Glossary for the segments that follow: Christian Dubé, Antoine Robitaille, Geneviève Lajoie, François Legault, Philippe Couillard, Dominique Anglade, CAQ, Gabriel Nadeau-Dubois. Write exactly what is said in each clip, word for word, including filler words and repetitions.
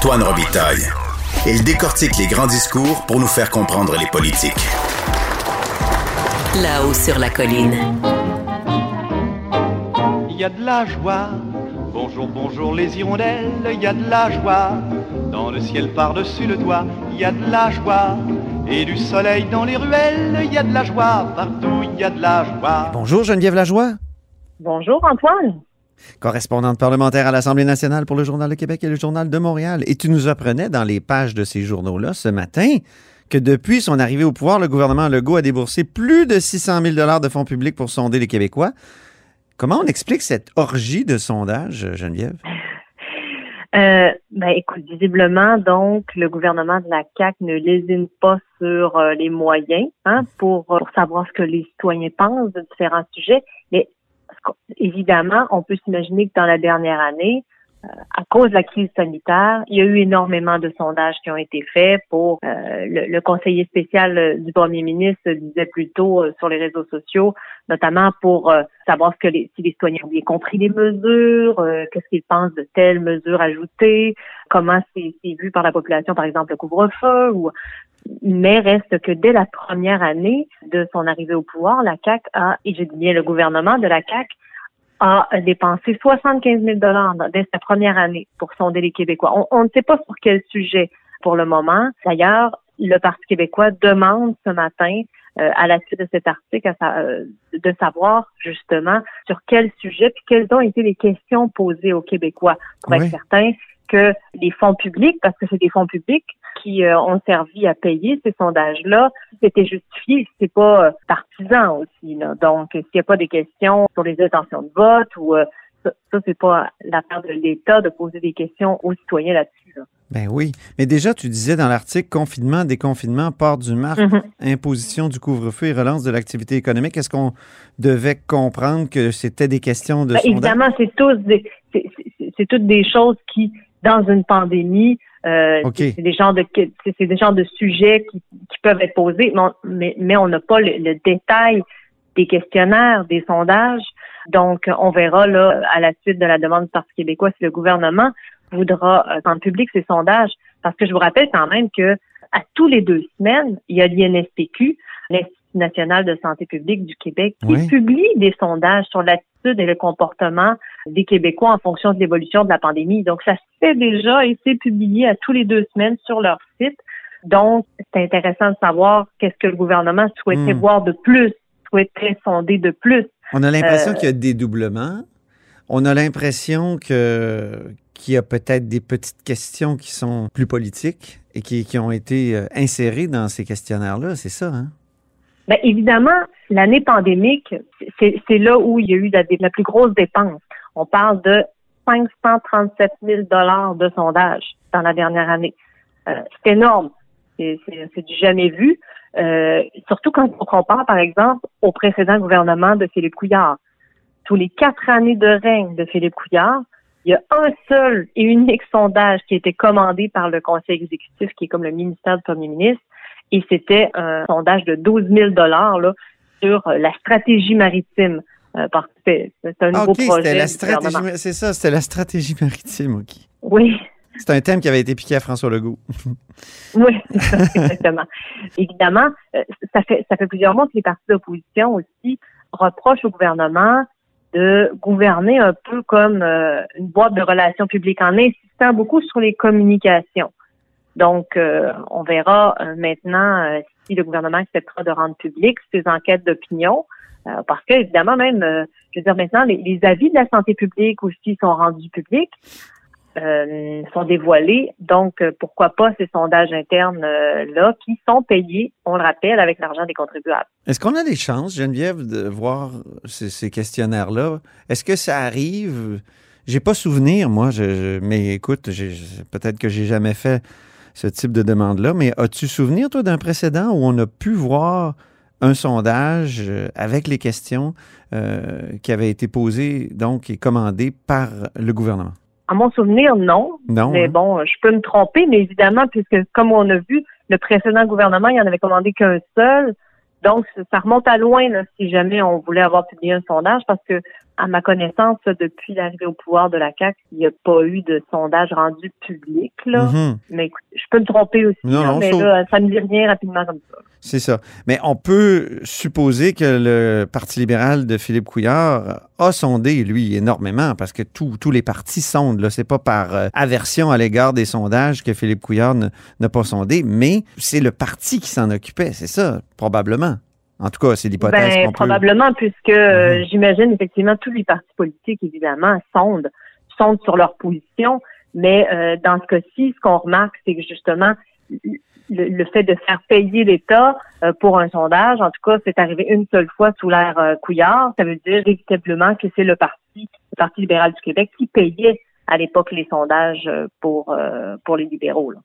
Antoine Robitaille. Il décortique les grands discours pour nous faire comprendre les politiques. Là-haut sur la colline. Il y a de la joie. Bonjour, bonjour les hirondelles. Il y a de la joie. Dans le ciel par-dessus le toit. Il y a de la joie. Et du soleil dans les ruelles. Il y a de la joie. Partout, il y a de la joie. Bonjour Geneviève Lajoie. Bonjour Antoine. Correspondante parlementaire à l'Assemblée nationale pour le Journal de Québec et le Journal de Montréal. Et tu nous apprenais dans les pages de ces journaux-là ce matin que depuis son arrivée au pouvoir, le gouvernement Legault a déboursé plus de six cent mille dollars de fonds publics pour sonder les Québécois. Comment on explique cette orgie de sondage, Geneviève? Euh, ben, écoute, visiblement, donc, le gouvernement de la C A Q ne lésine pas sur euh, les moyens hein, pour, pour savoir ce que les citoyens pensent de différents sujets. Mais évidemment, on peut s'imaginer que dans la dernière année, euh, à cause de la crise sanitaire, il y a eu énormément de sondages qui ont été faits pour euh, le, le conseiller spécial euh, du premier ministre disait plutôt euh, sur les réseaux sociaux, notamment pour euh, savoir ce que les, si les citoyens ont bien compris les mesures, euh, qu'est-ce qu'ils pensent de telles mesures ajoutées, comment c'est, c'est vu par la population, par exemple le couvre-feu ou... Mais reste que dès la première année de son arrivée au pouvoir, la C A Q a, et je dis bien le gouvernement de la C A Q, a dépensé soixante-quinze mille dollars dès sa première année pour sonder les Québécois. On, on ne sait pas sur quel sujet pour le moment. D'ailleurs, le Parti québécois demande ce matin, euh, à la suite de cet article, à sa, euh, de savoir justement sur quel sujet puis quelles ont été les questions posées aux Québécois pour oui. être certain que les fonds publics, parce que c'est des fonds publics qui euh, ont servi à payer ces sondages-là, c'était justifié, c'est pas euh, partisan aussi. Là. Donc, s'il n'y a pas des questions sur les intentions de vote, ou euh, ça, ça, c'est pas l'affaire de l'État de poser des questions aux citoyens là-dessus. Là. Ben oui. Mais déjà, tu disais dans l'article « Confinement, déconfinement, port du marque, mm-hmm. imposition du couvre-feu et relance de l'activité économique ». Est-ce qu'on devait comprendre que c'était des questions de ben, sondage? Évidemment, c'est, tous des, c'est, c'est, c'est toutes des choses qui... Dans une pandémie, euh, okay. c'est des genres de c'est, c'est des genres de sujets qui, qui peuvent être posés, mais on, mais, mais on n'a pas le, le détail des questionnaires, des sondages. Donc, on verra là à la suite de la demande du Parti québécois si le gouvernement voudra euh, rendre public ces sondages. Parce que je vous rappelle quand même que à tous les deux semaines, il y a l'I N S P Q, l'Institut national de santé publique du Québec, qui oui. publie des sondages sur la et le comportement des Québécois en fonction de l'évolution de la pandémie. Donc, ça se fait déjà et c'est publié à tous les deux semaines sur leur site. Donc, c'est intéressant de savoir qu'est-ce que le gouvernement souhaitait mmh. voir de plus, souhaitait sonder de plus. On a l'impression euh, qu'il y a des doublements. On a l'impression que, qu'il y a peut-être des petites questions qui sont plus politiques et qui, qui ont été insérées dans ces questionnaires-là. C'est ça, hein? Bien, évidemment, l'année pandémique, c'est, c'est là où il y a eu la, la plus grosse dépense. On parle de cinq cent trente-sept mille dollars de sondage dans la dernière année. Euh, c'est énorme. C'est, c'est, c'est du jamais vu. Euh, surtout quand on compare, par exemple, au précédent gouvernement de Philippe Couillard. Tous les quatre années de règne de Philippe Couillard, il y a un seul et unique sondage qui a été commandé par le Conseil exécutif, qui est comme le ministère du Premier ministre. Et c'était un sondage de douze mille dollars là, sur la stratégie maritime. Euh, parce que c'est, c'est un nouveau okay, projet. C'était la stratégie, c'est ça, c'était la stratégie maritime. Okay. Oui. C'est un thème qui avait été piqué à François Legault. Oui, exactement. Évidemment, ça fait, ça fait plusieurs mois que les partis d'opposition aussi reprochent au gouvernement de gouverner un peu comme euh, une boîte de relations publiques en insistant beaucoup sur les communications. Donc, euh, on verra euh, maintenant euh, si le gouvernement acceptera de rendre public ces enquêtes d'opinion, euh, parce que évidemment même, euh, je veux dire maintenant, les, les avis de la santé publique aussi sont rendus publics, euh, sont dévoilés. Donc, euh, pourquoi pas ces sondages internes euh, là qui sont payés, on le rappelle, avec l'argent des contribuables. Est-ce qu'on a des chances, Geneviève, de voir ces, ces questionnaires là? Est-ce que ça arrive? J'ai pas souvenir, moi. Je, je, mais écoute, j'ai, peut-être que j'ai jamais fait ce type de demande-là, mais as-tu souvenir, toi, d'un précédent où on a pu voir un sondage avec les questions euh, qui avaient été posées, donc, et commandées par le gouvernement? À mon souvenir, non. Non. Mais hein? bon, je peux me tromper, mais évidemment, puisque, comme on a vu, le précédent gouvernement, il n'y en avait commandé qu'un seul. Donc, ça remonte à loin, là, si jamais on voulait avoir publié un sondage, parce que à ma connaissance, depuis l'arrivée au pouvoir de la C A Q, il n'y a pas eu de sondage rendu public, là. Mm-hmm. Mais écoute, je peux me tromper aussi, non, hein, non, mais là, ça me dit rien rapidement comme ça. C'est ça. Mais on peut supposer que le Parti libéral de Philippe Couillard a sondé, lui, énormément, parce que tout, tous les partis sondent, là. C'est pas par euh, aversion à l'égard des sondages que Philippe Couillard ne, n'a pas sondé, mais c'est le parti qui s'en occupait, c'est ça, probablement. En tout cas, c'est l'hypothèse ben, qu'on probablement, peut... puisque euh, mm-hmm. j'imagine effectivement tous les partis politiques, évidemment, sondent, sondent sur leur position. Mais euh, dans ce cas-ci, ce qu'on remarque, c'est que justement, le, le fait de faire payer l'État euh, pour un sondage, en tout cas, c'est arrivé une seule fois sous l'ère euh, Couillard. Ça veut dire véritablement que c'est le parti, le Parti libéral du Québec, qui payait à l'époque les sondages pour, euh, pour les libéraux, là.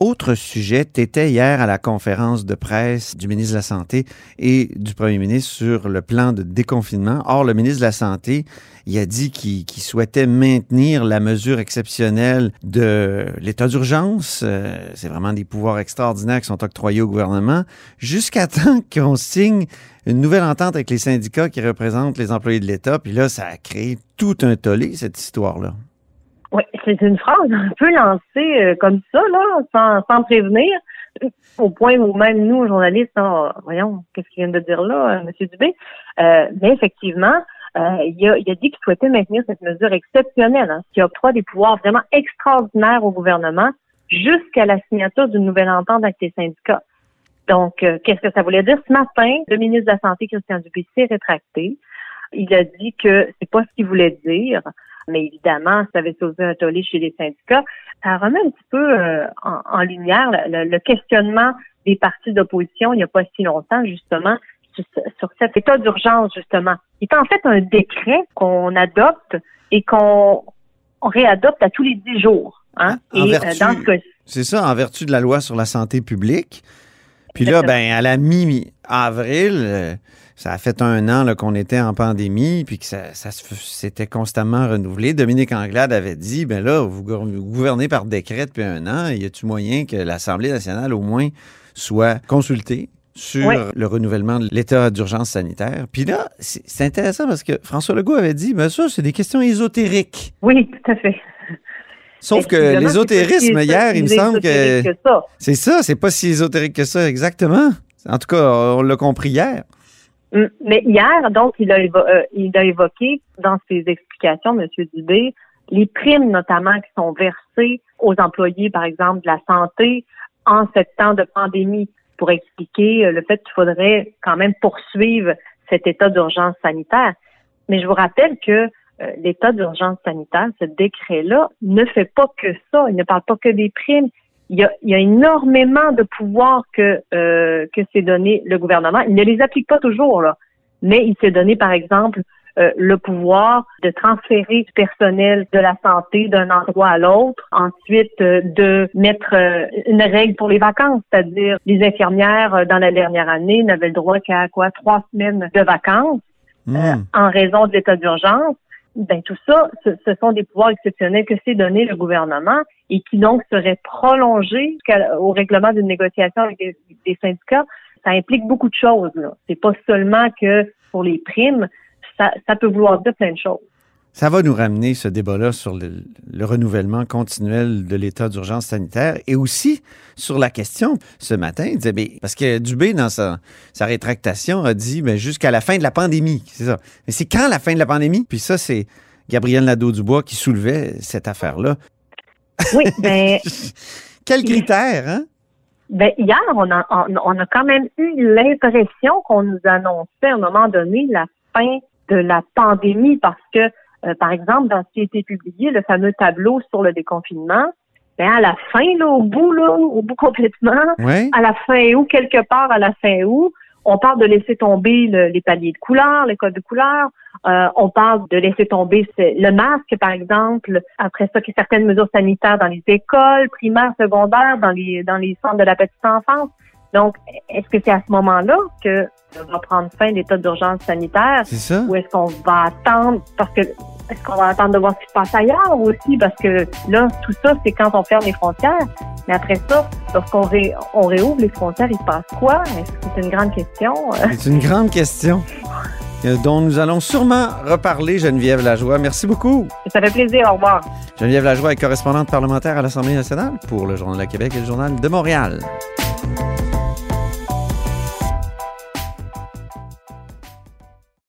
Autre sujet, tu étais hier à la conférence de presse du ministre de la Santé et du premier ministre sur le plan de déconfinement. Or, le ministre de la Santé, il a dit qu'il, qu'il souhaitait maintenir la mesure exceptionnelle de l'état d'urgence. Euh, c'est vraiment des pouvoirs extraordinaires qui sont octroyés au gouvernement jusqu'à temps qu'on signe une nouvelle entente avec les syndicats qui représentent les employés de l'État. Puis là, ça a créé tout un tollé, cette histoire-là. Oui, c'est une phrase un peu lancée euh, comme ça, là, sans, sans prévenir, au point où même nous, journalistes, on, voyons, qu'est-ce qu'il vient de dire là, euh, M. Dubé? Euh, mais effectivement, euh, il, a, il a dit qu'il souhaitait maintenir cette mesure exceptionnelle, hein, qui octroie des pouvoirs vraiment extraordinaires au gouvernement jusqu'à la signature d'une nouvelle entente avec les syndicats. Donc, euh, qu'est-ce que ça voulait dire? Ce matin, le ministre de la Santé, Christian Dubé, s'est rétracté. Il a dit que c'est pas ce qu'il voulait dire. Mais évidemment, ça avait sauvé un tollé chez les syndicats. Ça remet un petit peu euh, en, en lumière le, le questionnement des partis d'opposition il n'y a pas si longtemps, justement, sur, sur cet état d'urgence, justement. Il est en fait un décret qu'on adopte et qu'on on réadopte à tous les dix jours. Hein? En et, vertu, euh, dans ce cas-ci, c'est ça, en vertu de la loi sur la santé publique. Puis là, ben, à la mi-avril, euh, ça a fait un an là, qu'on était en pandémie, puis que ça, ça s'était constamment renouvelé. Dominique Anglade avait dit, ben là, vous gouvernez par décret depuis un an, y a-t-il moyen que l'Assemblée nationale au moins soit consultée sur oui. le renouvellement de l'état d'urgence sanitaire? Puis là, c'est, c'est intéressant parce que François Legault avait dit, ben ça, c'est des questions ésotériques. Oui, tout à fait. Sauf que l'ésotérisme, hier, il me semble que... que ça. C'est ça, c'est pas si ésotérique que ça, exactement. En tout cas, on l'a compris hier. Mais hier, donc, il a, évo- euh, il a évoqué dans ses explications, M. Dubé, les primes notamment qui sont versées aux employés, par exemple, de la santé en ce temps de pandémie, pour expliquer le fait qu'il faudrait quand même poursuivre cet état d'urgence sanitaire. Mais je vous rappelle que l'état d'urgence sanitaire, ce décret-là, ne fait pas que ça. Il ne parle pas que des primes. Il y a, il y a énormément de pouvoirs que euh, que s'est donné le gouvernement. Il ne les applique pas toujours, là. Mais il s'est donné, par exemple, euh, le pouvoir de transférer du personnel de la santé d'un endroit à l'autre. Ensuite, euh, de mettre euh, une règle pour les vacances, c'est-à-dire les infirmières, euh, dans la dernière année, n'avaient le droit qu'à quoi trois semaines de vacances mmh. euh, en raison de l'état d'urgence. Ben tout ça, ce, ce sont des pouvoirs exceptionnels que s'est donné le gouvernement et qui donc seraient prolongés au règlement d'une négociation avec des, des syndicats. Ça implique beaucoup de choses, là. C'est pas seulement que pour les primes, ça, ça peut vouloir dire plein de choses. Ça va nous ramener ce débat-là sur le, le renouvellement continuel de l'état d'urgence sanitaire et aussi sur la question ce matin. Il disait, bien, parce que Dubé, dans sa, sa rétractation, a dit bien, jusqu'à la fin de la pandémie. C'est ça. Mais c'est quand la fin de la pandémie? Puis ça, c'est Gabriel Nadeau-Dubois qui soulevait cette affaire-là. Oui, bien... Quel critère, hein? Bien, hier, on a, on a quand même eu l'impression qu'on nous annonçait à un moment donné la fin de la pandémie parce que Euh, par exemple, dans ce qui a été publié, le fameux tableau sur le déconfinement, ben à la fin, là, au bout, là, au bout complètement, oui. à la fin août, quelque part à la fin août, on parle de laisser tomber le, les paliers de couleur, les codes de couleur, euh, on parle de laisser tomber le masque, par exemple, après ça, qu'il y a certaines mesures sanitaires dans les écoles, primaires, secondaires, dans les dans les centres de la petite enfance. Donc, est-ce que c'est à ce moment-là que va prendre fin l'état d'urgence sanitaire? C'est ça. Ou est-ce qu'on va attendre parce que est-ce qu'on va attendre de voir ce qui se passe ailleurs aussi? Parce que là, tout ça, c'est quand on ferme les frontières. Mais après ça, lorsqu'on ré, on réouvre les frontières, il se passe quoi? Est-ce que c'est une grande question? C'est une grande question. dont nous allons sûrement reparler, Geneviève Lajoie. Merci beaucoup. Ça fait plaisir. Au revoir. Geneviève Lajoie est correspondante parlementaire à l'Assemblée nationale pour le Journal de Québec et le Journal de Montréal.